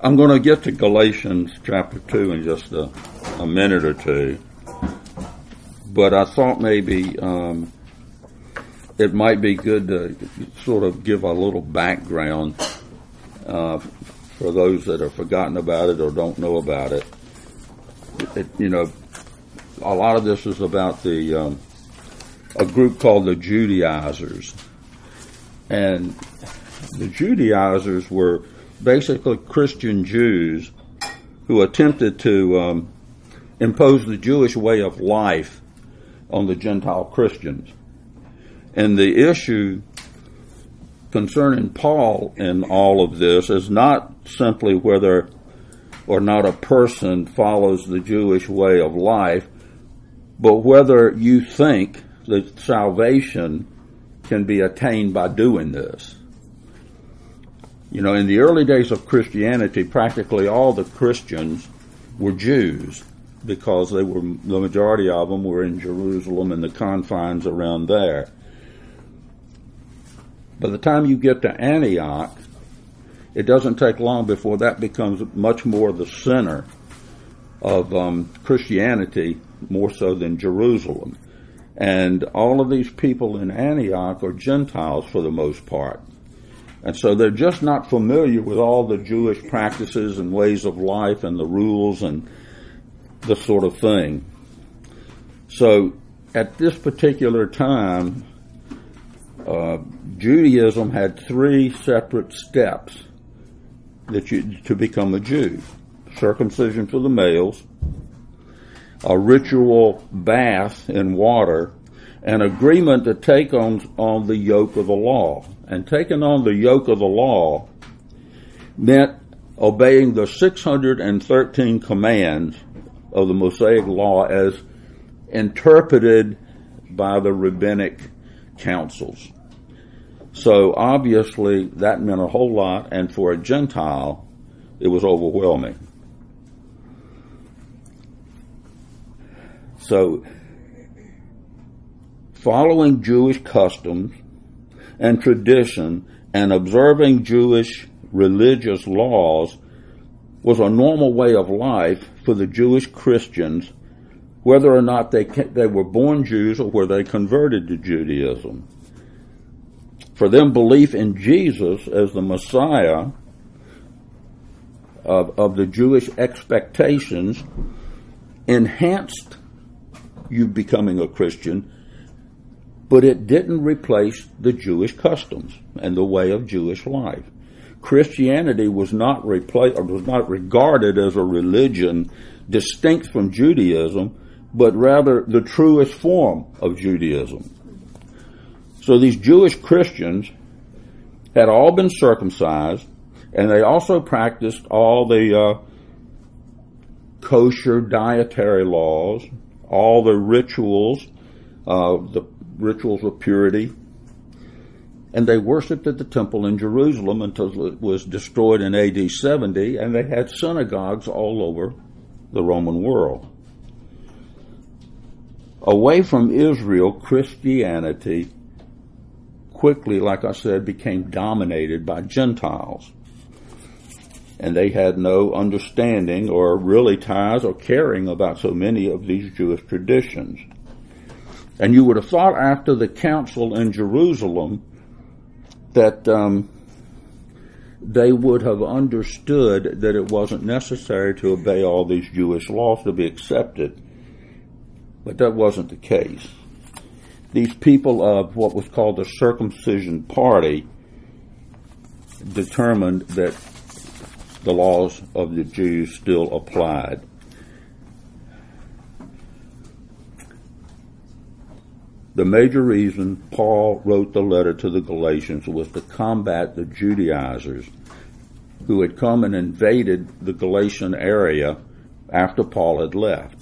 I'm going to get to Galatians chapter 2 in just a minute or two, but I thought maybe it might be good to sort of give a little background for those that have forgotten about it or don't know about it. You know, a lot of this is about the a group called the Judaizers, and the Judaizers were basically Christian Jews who attempted to impose the Jewish way of life on the Gentile Christians. And the issue concerning Paul in all of this is not simply whether or not a person follows the Jewish way of life, but whether you think that salvation can be attained by doing this. You know, in the early days of Christianity, practically all the Christians were Jews because they were, the majority of them were in Jerusalem and the confines around there. By the time you get to Antioch, it doesn't take long before that becomes much more the center of Christianity, more so than Jerusalem. And all of these people in Antioch are Gentiles for the most part. And so they're just not familiar with all the Jewish practices and ways of life and the rules and this sort of thing. So at this particular time, Judaism had three separate steps to become a Jew. Circumcision for the males, a ritual bath in water, an agreement to take on the yoke of the law. And taking on the yoke of the law meant obeying the 613 commands of the Mosaic law as interpreted by the rabbinic councils. So obviously that meant a whole lot, and for a Gentile, it was overwhelming. So following Jewish customs and tradition and observing Jewish religious laws was a normal way of life for the Jewish Christians, whether or not they were born Jews or whether they converted to Judaism. For them, belief in Jesus as the Messiah of the Jewish expectations enhanced you becoming a Christian, but it didn't replace the Jewish customs and the way of Jewish life. Christianity was not regarded as a religion distinct from Judaism, but rather the truest form of Judaism. So these Jewish Christians had all been circumcised, and they also practiced all the kosher dietary laws, all the rituals of purity, and they worshipped at the temple in Jerusalem until it was destroyed in AD 70, and they had synagogues all over the Roman world. Away from Israel, Christianity quickly, like I said, became dominated by Gentiles. And they had no understanding or really ties or caring about so many of these Jewish traditions. And you would have thought after the council in Jerusalem that they would have understood that it wasn't necessary to obey all these Jewish laws to be accepted. But that wasn't the case. These people of what was called the Circumcision Party determined that the laws of the Jews still applied. The major reason Paul wrote the letter to the Galatians was to combat the Judaizers who had come and invaded the Galatian area after Paul had left.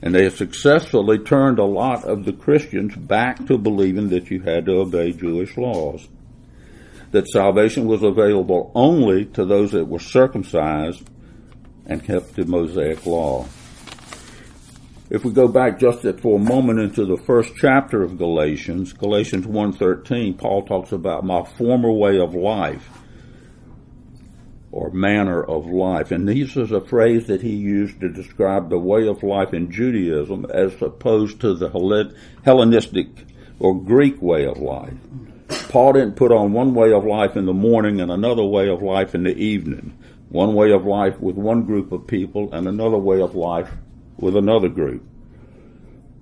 And they had successfully turned a lot of the Christians back to believing that you had to obey Jewish laws, that salvation was available only to those that were circumcised and kept the Mosaic law. If we go back just for a moment into the first chapter of Galatians, Galatians 1:13, Paul talks about my former way of life or manner of life. And this is a phrase that he used to describe the way of life in Judaism as opposed to the Hellenistic or Greek way of life. Paul didn't put on one way of life in the morning and another way of life in the evening. One way of life with one group of people and another way of life with another group.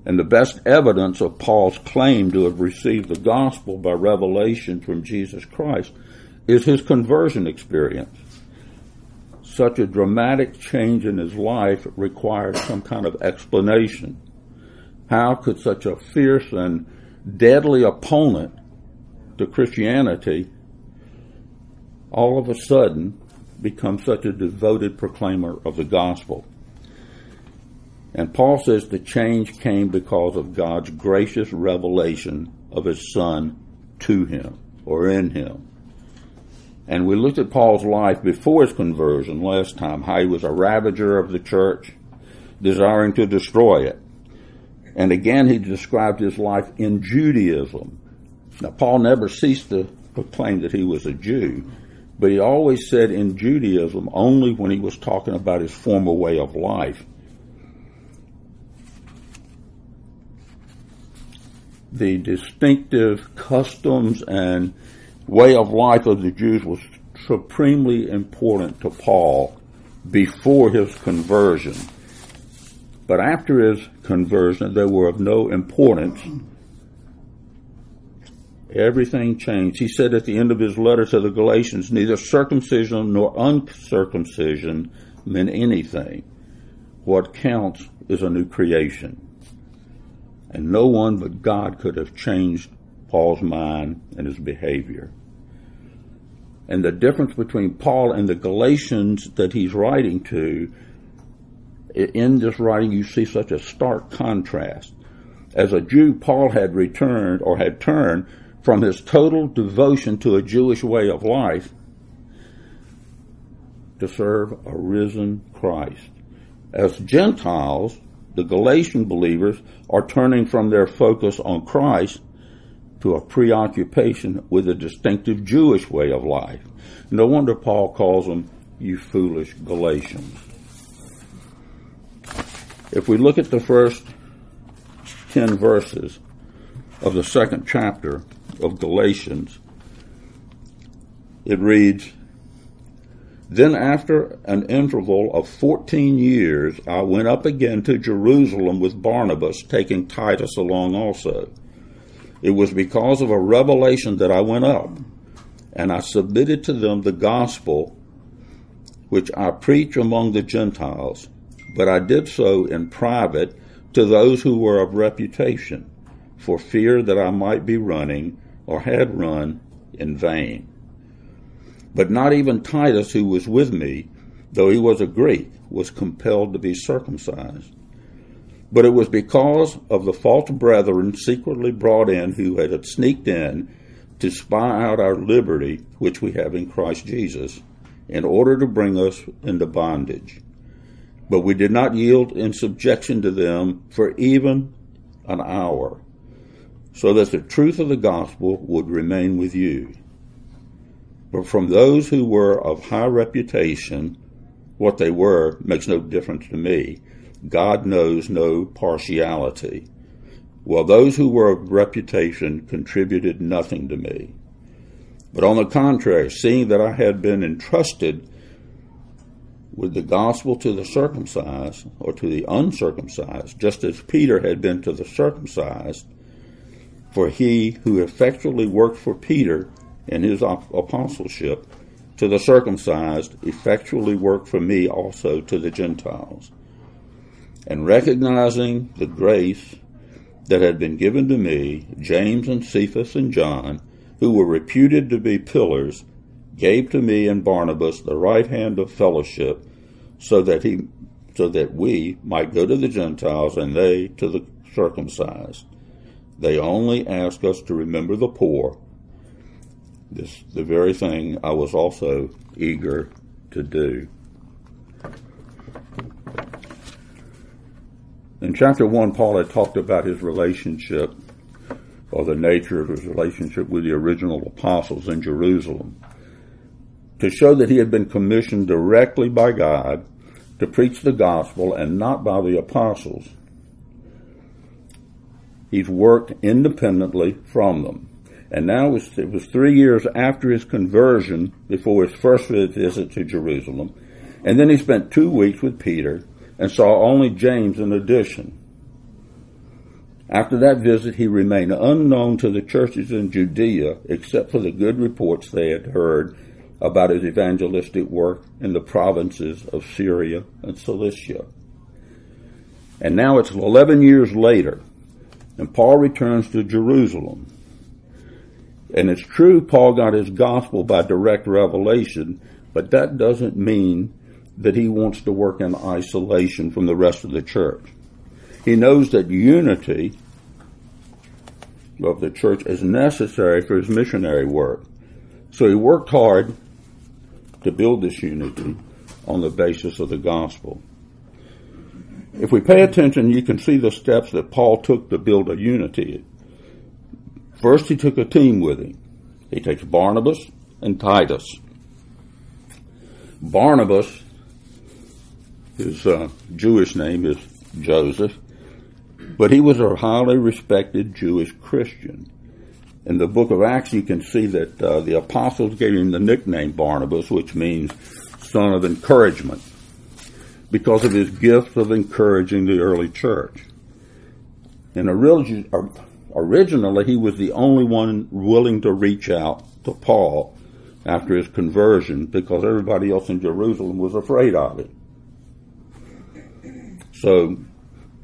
And the best evidence of Paul's claim to have received the gospel by revelation from Jesus Christ is his conversion experience. Such a dramatic change in his life required some kind of explanation. How could such a fierce and deadly opponent to Christianity all of a sudden become such a devoted proclaimer of the gospel? And Paul says the change came because of God's gracious revelation of his Son to him or in him. And we looked at Paul's life before his conversion last time, how he was a ravager of the church, desiring to destroy it. And again, he described his life in Judaism. Now, Paul never ceased to proclaim that he was a Jew, but he always said in Judaism only when he was talking about his former way of life. The distinctive customs and way of life of the Jews was supremely important to Paul before his conversion. But after his conversion, they were of no importance. Everything changed. He said at the end of his letter to the Galatians, neither circumcision nor uncircumcision meant anything. What counts is a new creation. And no one but God could have changed Paul's mind and his behavior. And the difference between Paul and the Galatians that he's writing to, in this writing you see such a stark contrast. As a Jew, Paul had turned from his total devotion to a Jewish way of life to serve a risen Christ. As Gentiles, the Galatian believers are turning from their focus on Christ to a preoccupation with a distinctive Jewish way of life. No wonder Paul calls them, you foolish Galatians. If we look at the first 10 verses of the second chapter of Galatians, it reads, Then after an interval of 14 years, I went up again to Jerusalem with Barnabas, taking Titus along also. It was because of a revelation that I went up, and I submitted to them the gospel which I preach among the Gentiles, but I did so in private to those who were of reputation, for fear that I might be running or had run in vain. But not even Titus, who was with me, though he was a Greek, was compelled to be circumcised. But it was because of the false brethren secretly brought in who had sneaked in to spy out our liberty, which we have in Christ Jesus, in order to bring us into bondage. But we did not yield in subjection to them for even an hour, so that the truth of the gospel would remain with you. But from those who were of high reputation, what they were makes no difference to me. God knows no partiality. Well, those who were of reputation contributed nothing to me. But on the contrary, seeing that I had been entrusted with the gospel to the circumcised or to the uncircumcised, just as Peter had been to the circumcised, for he who effectually worked for Peter in his apostleship to the circumcised effectually worked for me also to the Gentiles. And recognizing the grace that had been given to me, James and Cephas and John, who were reputed to be pillars, gave to me and Barnabas the right hand of fellowship, so that we might go to the Gentiles and they to the circumcised. They only asked us to remember the poor. This the very thing I was also eager to do. In chapter 1, Paul had talked about his relationship, or the nature of his relationship with the original apostles in Jerusalem. to show that he had been commissioned directly by God to preach the gospel and not by the apostles. He's worked independently from them. And now it was 3 years after his conversion before his first visit to Jerusalem. And then he spent 2 weeks with Peter and saw only James in addition. After that visit, he remained unknown to the churches in Judea except for the good reports they had heard about his evangelistic work in the provinces of Syria and Cilicia. And now it's 11 years later, and Paul returns to Jerusalem. And it's true Paul got his gospel by direct revelation, but that doesn't mean that he wants to work in isolation from the rest of the church. He knows that unity of the church is necessary for his missionary work. So he worked hard to build this unity on the basis of the gospel. If we pay attention, you can see the steps that Paul took to build a unity. First, he took a team with him. He takes Barnabas and Titus. Barnabas, his Jewish name is Joseph, but he was a highly respected Jewish Christian. In the book of Acts, you can see that the apostles gave him the nickname Barnabas, which means son of encouragement, because of his gift of encouraging the early church. And originally, he was the only one willing to reach out to Paul after his conversion, because everybody else in Jerusalem was afraid of it. So,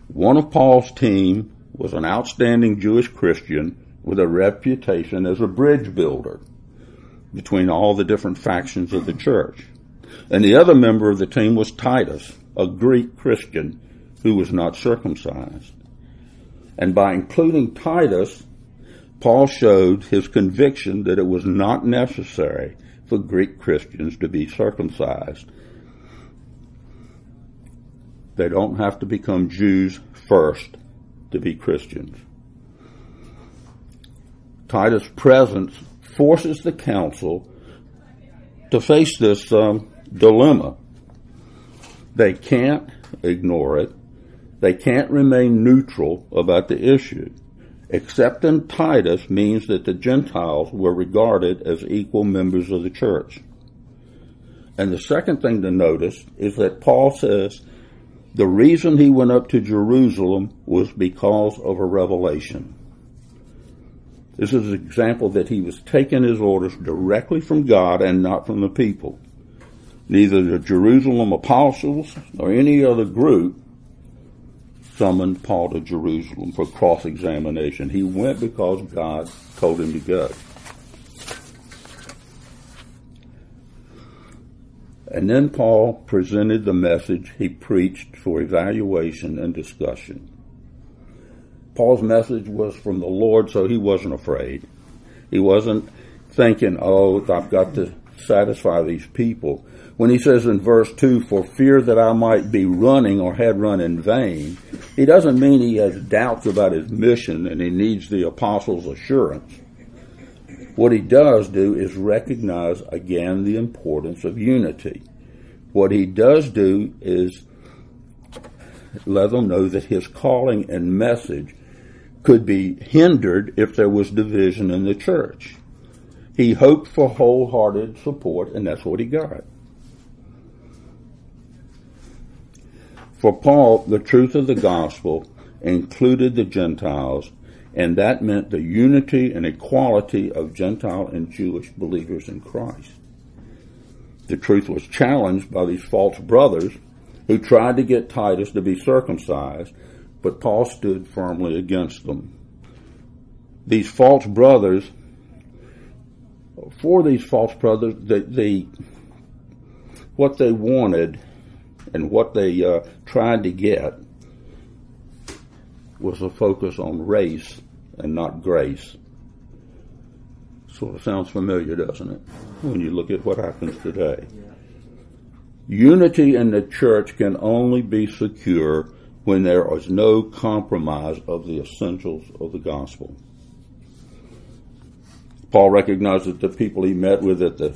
one of Paul's team was an outstanding Jewish Christian with a reputation as a bridge builder between all the different factions of the church. And the other member of the team was Titus, a Greek Christian who was not circumcised. And by including Titus, Paul showed his conviction that it was not necessary for Greek Christians to be circumcised. They don't have to become Jews first to be Christians. Titus' presence forces the council to face this dilemma. They can't ignore it. They can't remain neutral about the issue. Accepting Titus means that the Gentiles were regarded as equal members of the church. And the second thing to notice is that Paul says the reason he went up to Jerusalem was because of a revelation. This is an example that he was taking his orders directly from God and not from the people. Neither the Jerusalem apostles nor any other group summoned Paul to Jerusalem for cross-examination. He went because God told him to go. And then Paul presented the message he preached for evaluation and discussion. Paul's message was from the Lord, so he wasn't afraid. He wasn't thinking, oh, I've got to satisfy these people. When he says in verse 2, for fear that I might be running or had run in vain, he doesn't mean he has doubts about his mission and he needs the apostles' assurance. What he does do is recognize again the importance of unity. What he does do is let them know that his calling and message could be hindered if there was division in the church. He hoped for wholehearted support, and that's what he got. For Paul, the truth of the gospel included the Gentiles, and that meant the unity and equality of Gentile and Jewish believers in Christ. The truth was challenged by these false brothers who tried to get Titus to be circumcised, but Paul stood firmly against them. For these false brothers, what they wanted and what they tried to get was a focus on race and not grace. Sort of sounds familiar, doesn't it, when you look at what happens today? Yeah. Unity in the church can only be secure when there is no compromise of the essentials of the gospel. Paul recognized that the people he met with at the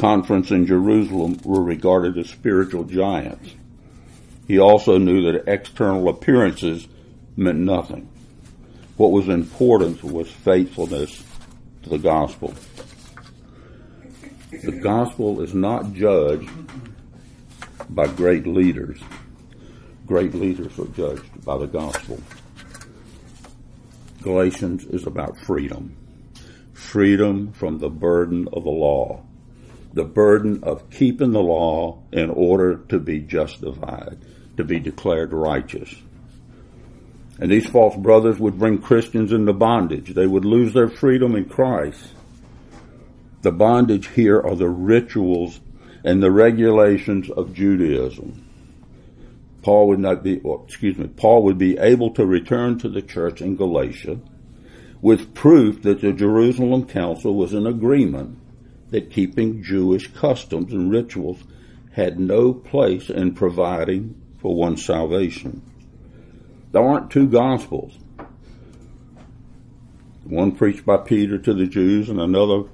conference in Jerusalem were regarded as spiritual giants. He also knew that external appearances meant nothing. What was important was faithfulness to the gospel. The gospel is not judged by great leaders. Great leaders are judged by the gospel. Galatians is about freedom. Freedom from the burden of the law. The burden of keeping the law in order to be justified, to be declared righteous. And these false brothers would bring Christians into bondage. They would lose their freedom in Christ. The bondage here are the rituals and the regulations of Judaism. Paul would be able to return to the church in Galatia with proof that the Jerusalem Council was in agreement that keeping Jewish customs and rituals had no place in providing for one's salvation. There aren't two gospels. One preached by Peter to the Jews and another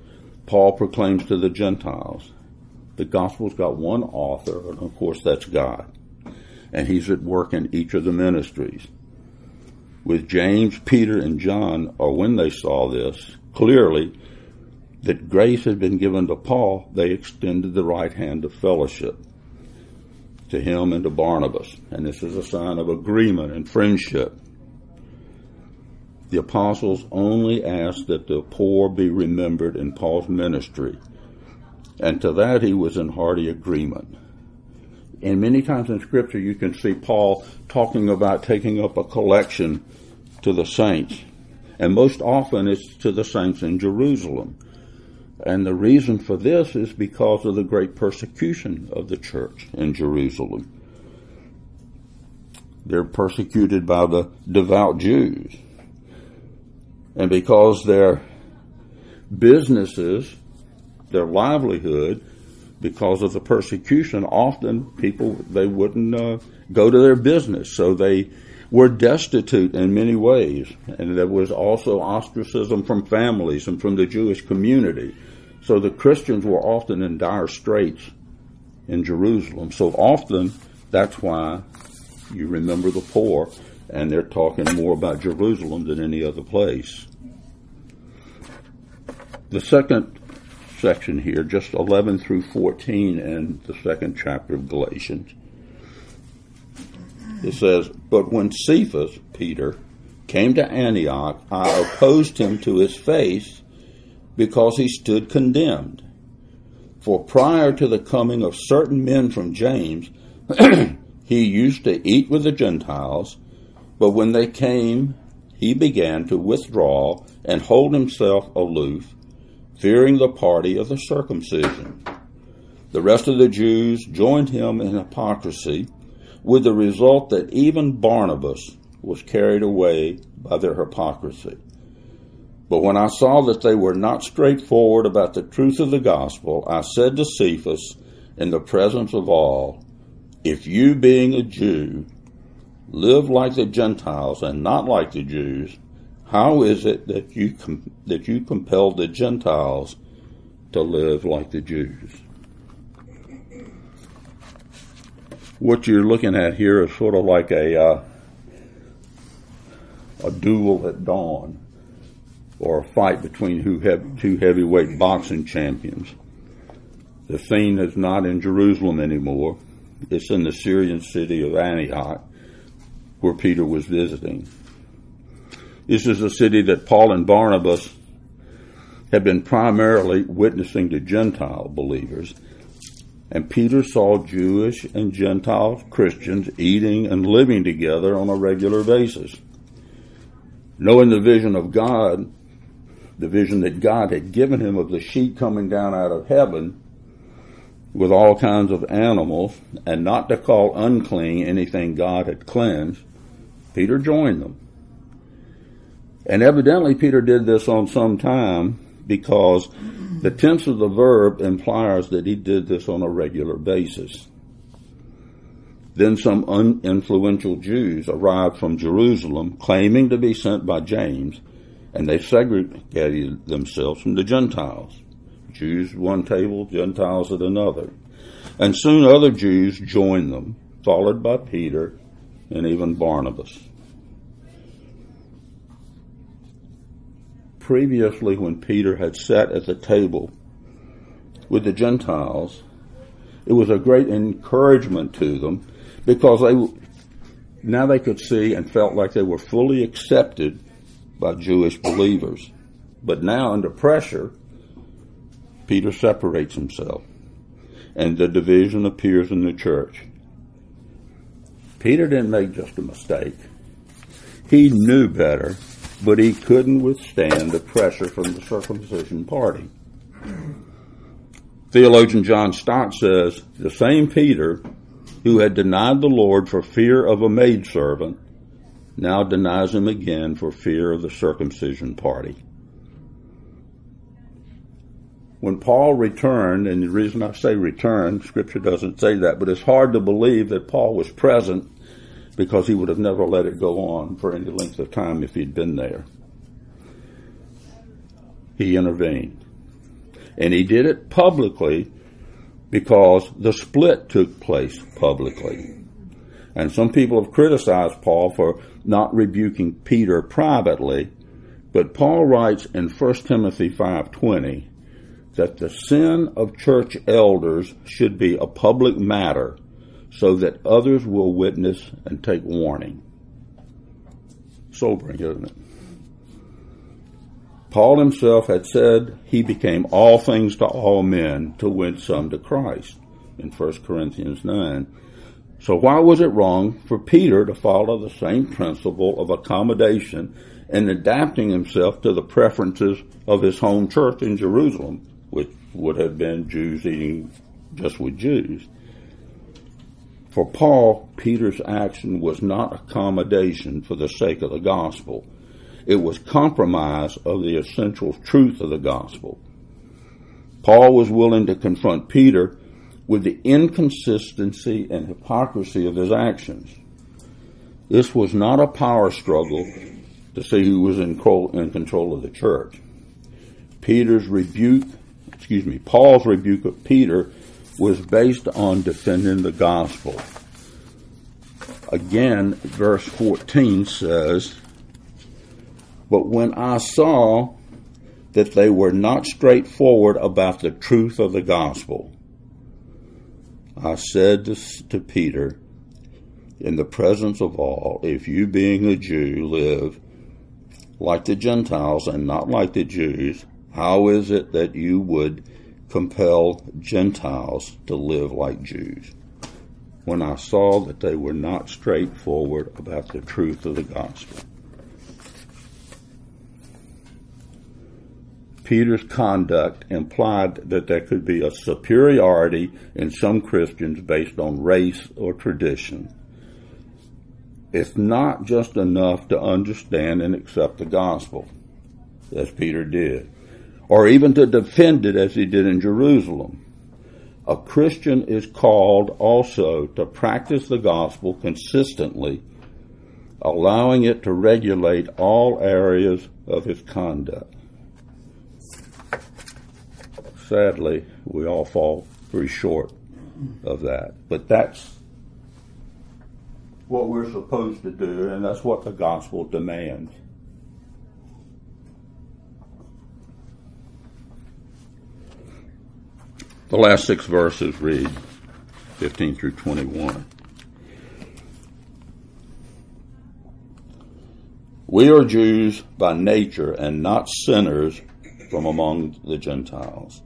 Paul proclaims to the Gentiles. The gospel's got one author, and of course that's God. And he's at work in each of the ministries. With James, Peter, and John, or when they saw this, clearly that grace had been given to Paul, they extended the right hand of fellowship to him and to Barnabas. And this is a sign of agreement and friendship. The apostles only asked that the poor be remembered in Paul's ministry. And to that he was in hearty agreement. And many times in Scripture you can see Paul talking about taking up a collection to the saints. And most often it's to the saints in Jerusalem. And the reason for this is because of the great persecution of the church in Jerusalem. They're persecuted by the devout Jews. And because their businesses, their livelihood, because of the persecution, often people, they wouldn't go to their business. So they were destitute in many ways. And there was also ostracism from families and from the Jewish community. So the Christians were often in dire straits in Jerusalem. So often, that's why you remember the poor, and they're talking more about Jerusalem than any other place. The second section here, just 11 through 14 in the second chapter of Galatians. It says, "But when Cephas, Peter, came to Antioch, I opposed him to his face because he stood condemned. For prior to the coming of certain men from James, he used to eat with the Gentiles, but when they came, he began to withdraw and hold himself aloof, fearing the party of the circumcision. The rest of the Jews joined him in hypocrisy, with the result that even Barnabas was carried away by their hypocrisy. But when I saw that they were not straightforward about the truth of the gospel, I said to Cephas, in the presence of all, 'If you, being a Jew, live like the Gentiles and not like the Jews, how is it that you compelled the Gentiles to live like the Jews?'" What you're looking at here is sort of like a duel at dawn, or a fight between two heavyweight boxing champions. The scene is not in Jerusalem anymore. It's in the Syrian city of Antioch, where Peter was visiting. This is a city that Paul and Barnabas had been primarily witnessing to Gentile believers. And Peter saw Jewish and Gentile Christians eating and living together on a regular basis. Knowing the vision of God, the vision that God had given him of the sheep coming down out of heaven with all kinds of animals, and not to call unclean anything God had cleansed, Peter joined them. And evidently Peter did this on some time, because the tense of the verb implies that he did this on a regular basis. Then some uninfluential Jews arrived from Jerusalem claiming to be sent by James, and they segregated themselves from the Gentiles. Jews at one table, Gentiles at another. And soon other Jews joined them, followed by Peter and even Barnabas. Previously, when Peter had sat at the table with the Gentiles, it was a great encouragement to them because they could see and felt like they were fully accepted by Jewish believers. But now, under pressure, Peter separates himself, and the division appears in the church. Peter didn't make just a mistake. He knew better, but he couldn't withstand the pressure from the circumcision party. Theologian John Stott says, the same Peter who had denied the Lord for fear of a maidservant now denies him again for fear of the circumcision party. When Paul returned, and the reason I say returned, Scripture doesn't say that, but it's hard to believe that Paul was present because he would have never let it go on for any length of time if he'd been there. He intervened. And he did it publicly because the split took place publicly. And some people have criticized Paul for not rebuking Peter privately, but Paul writes in 1 Timothy 5:20, that the sin of church elders should be a public matter so that others will witness and take warning. Sobering, isn't it? Paul himself had said he became all things to all men to win some to Christ in 1 Corinthians 9. So why was it wrong for Peter to follow the same principle of accommodation and adapting himself to the preferences of his home church in Jerusalem, which would have been Jews eating just with Jews? For Paul, Peter's action was not accommodation for the sake of the gospel. It was compromise of the essential truth of the gospel. Paul was willing to confront Peter with the inconsistency and hypocrisy of his actions. This was not a power struggle to see who was in control of the church. Paul's rebuke of Peter was based on defending the gospel. Again, verse 14 says, but when I saw that they were not straightforward about the truth of the gospel, I said to Peter, in the presence of all, if you being a Jew live like the Gentiles and not like the Jews, how is it that you would compel Gentiles to live like Jews? When I saw that they were not straightforward about the truth of the gospel. Peter's conduct implied that there could be a superiority in some Christians based on race or tradition. It's not just enough to understand and accept the gospel, as Peter did, or even to defend it as he did in Jerusalem. A Christian is called also to practice the gospel consistently, allowing it to regulate all areas of his conduct. Sadly, we all fall pretty short of that, but that's what we're supposed to do, and that's what the gospel demands. The last six verses read 15 through 21. We are Jews by nature and not sinners from among the Gentiles.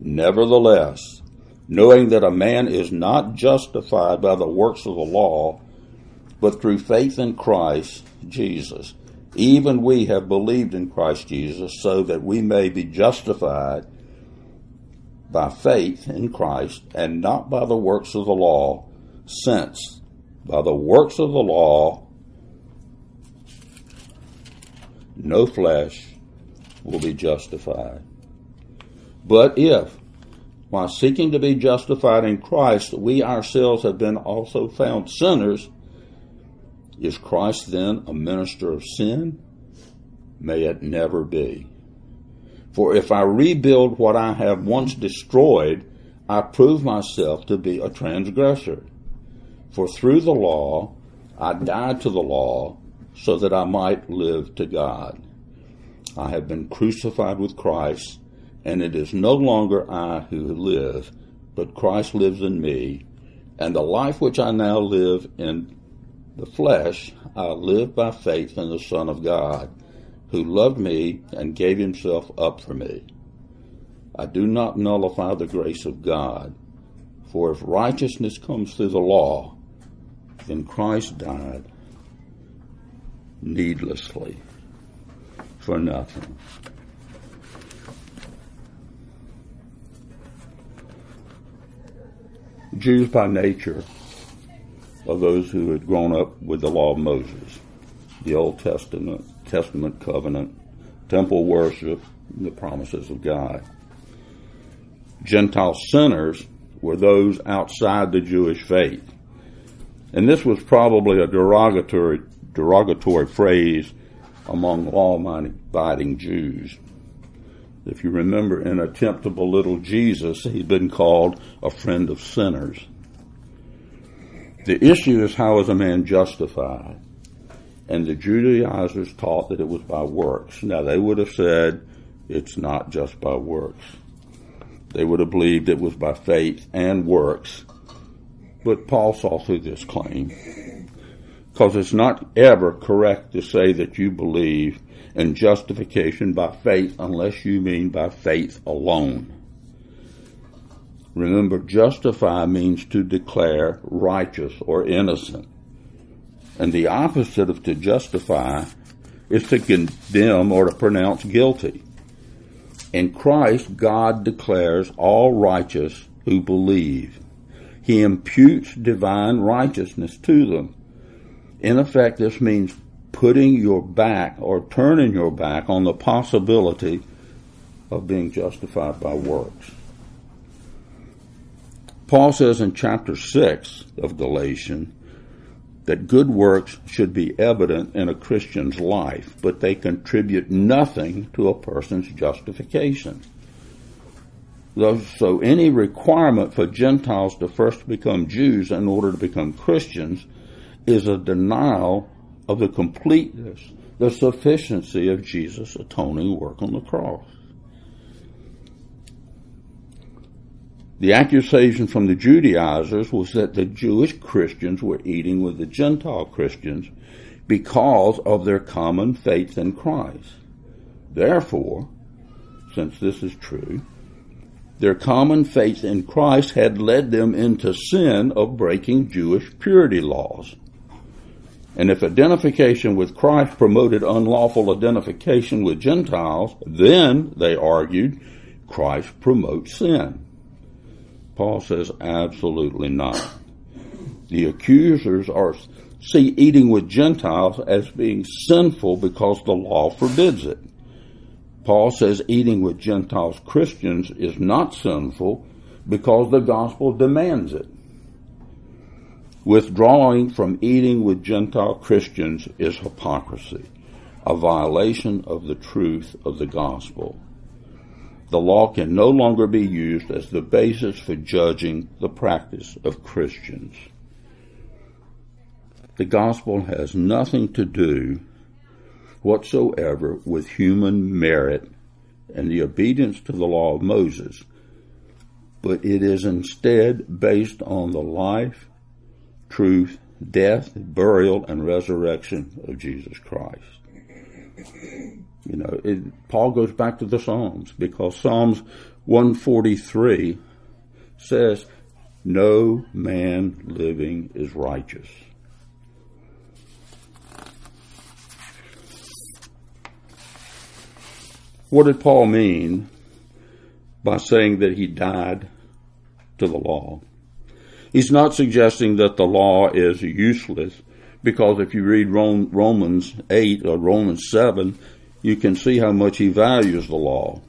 Nevertheless, knowing that a man is not justified by the works of the law, but through faith in Christ Jesus, even we have believed in Christ Jesus so that we may be justified by faith in Christ and not by the works of the law, since by the works of the law no flesh will be justified. But if, while seeking to be justified in Christ, we ourselves have been also found sinners, is Christ then a minister of sin? May it never be. For if I rebuild what I have once destroyed, I prove myself to be a transgressor. For through the law, I died to the law, so that I might live to God. I have been crucified with Christ, and it is no longer I who live, but Christ lives in me. And the life which I now live in the flesh, I live by faith in the Son of God, who loved me and gave himself up for me. I do not nullify the grace of God, for if righteousness comes through the law, then Christ died needlessly for nothing. Jews by nature are those who had grown up with the law of Moses, the Old Testament, Testament covenant, temple worship, and the promises of God. Gentile sinners were those outside the Jewish faith. And this was probably a derogatory phrase among law-abiding Jews. If you remember, in an attempt to belittle Jesus, he'd been called a friend of sinners. The issue is, how is a man justified? And the Judaizers taught that it was by works. Now, they would have said it's not just by works. They would have believed it was by faith and works. But Paul saw through this claim, because it's not ever correct to say that you believe in justification by faith unless you mean by faith alone. Remember, justify means to declare righteous or innocent. And the opposite of to justify is to condemn or to pronounce guilty. In Christ, God declares all righteous who believe. He imputes divine righteousness to them. In effect, this means putting your back or turning your back on the possibility of being justified by works. Paul says in chapter 6 of Galatians, that good works should be evident in a Christian's life, but they contribute nothing to a person's justification. So any requirement for Gentiles to first become Jews in order to become Christians is a denial of the completeness, the sufficiency of Jesus' atoning work on the cross. The accusation from the Judaizers was that the Jewish Christians were eating with the Gentile Christians because of their common faith in Christ. Therefore, since this is true, their common faith in Christ had led them into sin of breaking Jewish purity laws. And if identification with Christ promoted unlawful identification with Gentiles, then, they argued, Christ promotes sin. Paul says, absolutely not. The accusers see eating with Gentiles as being sinful because the law forbids it. Paul says eating with Gentiles Christians is not sinful because the gospel demands it. Withdrawing from eating with Gentile Christians is hypocrisy, a violation of the truth of the gospel. The law can no longer be used as the basis for judging the practice of Christians. The gospel has nothing to do whatsoever with human merit and the obedience to the law of Moses, but it is instead based on the life, truth, death, burial, and resurrection of Jesus Christ. You know, Paul goes back to the Psalms, because Psalms 143 says, no man living is righteous. What did Paul mean by saying that he died to the law? He's not suggesting that the law is useless, because if you read Romans 8 or Romans 7, you can see how much he values the law.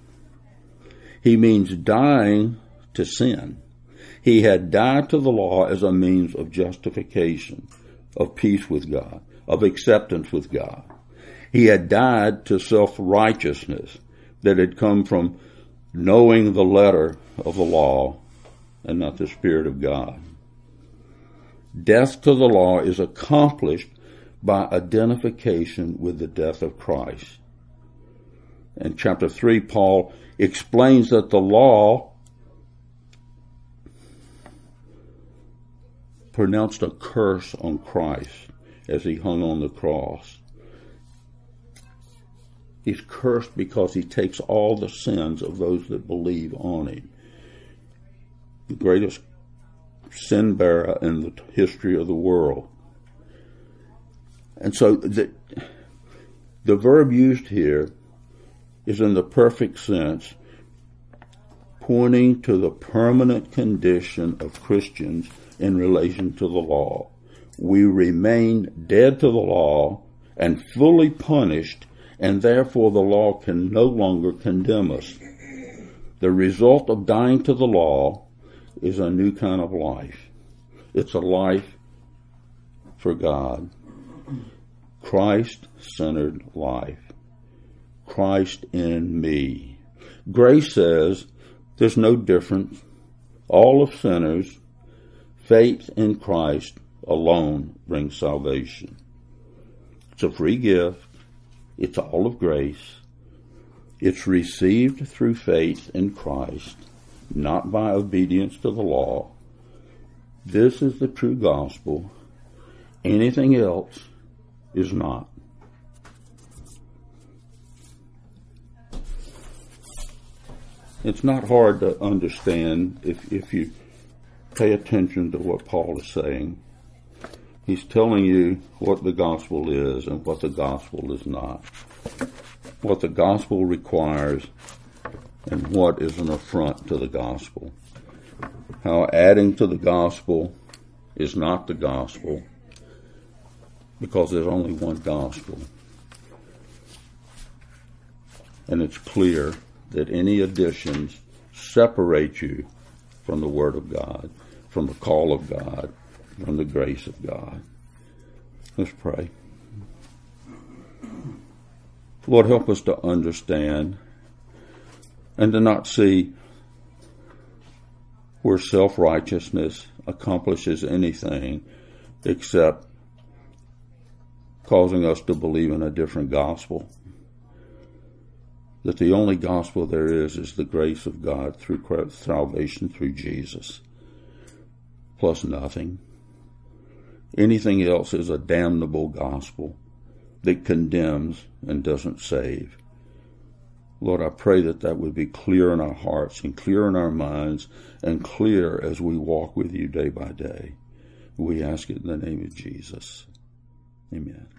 He means dying to sin. He had died to the law as a means of justification, of peace with God, of acceptance with God. He had died to self-righteousness, that had come from knowing the letter of the law and not the Spirit of God. Death to the law is accomplished by identification with the death of Christ. In chapter 3, Paul explains that the law pronounced a curse on Christ as he hung on the cross. He's cursed because he takes all the sins of those that believe on him. The greatest sin bearer in the history of the world. And so the verb used here is in the perfect sense, pointing to the permanent condition of Christians in relation to the law. We remain dead to the law and fully punished, and therefore the law can no longer condemn us. The result of dying to the law is a new kind of life. It's a life for God. Christ-centered life. Christ in me. Grace says there's no difference. All of sinners, faith in Christ alone brings salvation. It's a free gift. It's all of grace. It's received through faith in Christ, not by obedience to the law. This is the true gospel. Anything else is not. It's not hard to understand if you pay attention to what Paul is saying. He's telling you what the gospel is and what the gospel is not. What the gospel requires and what is an affront to the gospel. How adding to the gospel is not the gospel, because there's only one gospel. And it's clear that any additions separate you from the Word of God, from the call of God, from the grace of God. Let's pray. Lord, help us to understand and to not see where self-righteousness accomplishes anything except causing us to believe in a different gospel. That the only gospel there is the grace of God through Christ, salvation through Jesus, plus nothing. Anything else is a damnable gospel that condemns and doesn't save. Lord, I pray that would be clear in our hearts and clear in our minds and clear as we walk with you day by day. We ask it in the name of Jesus. Amen.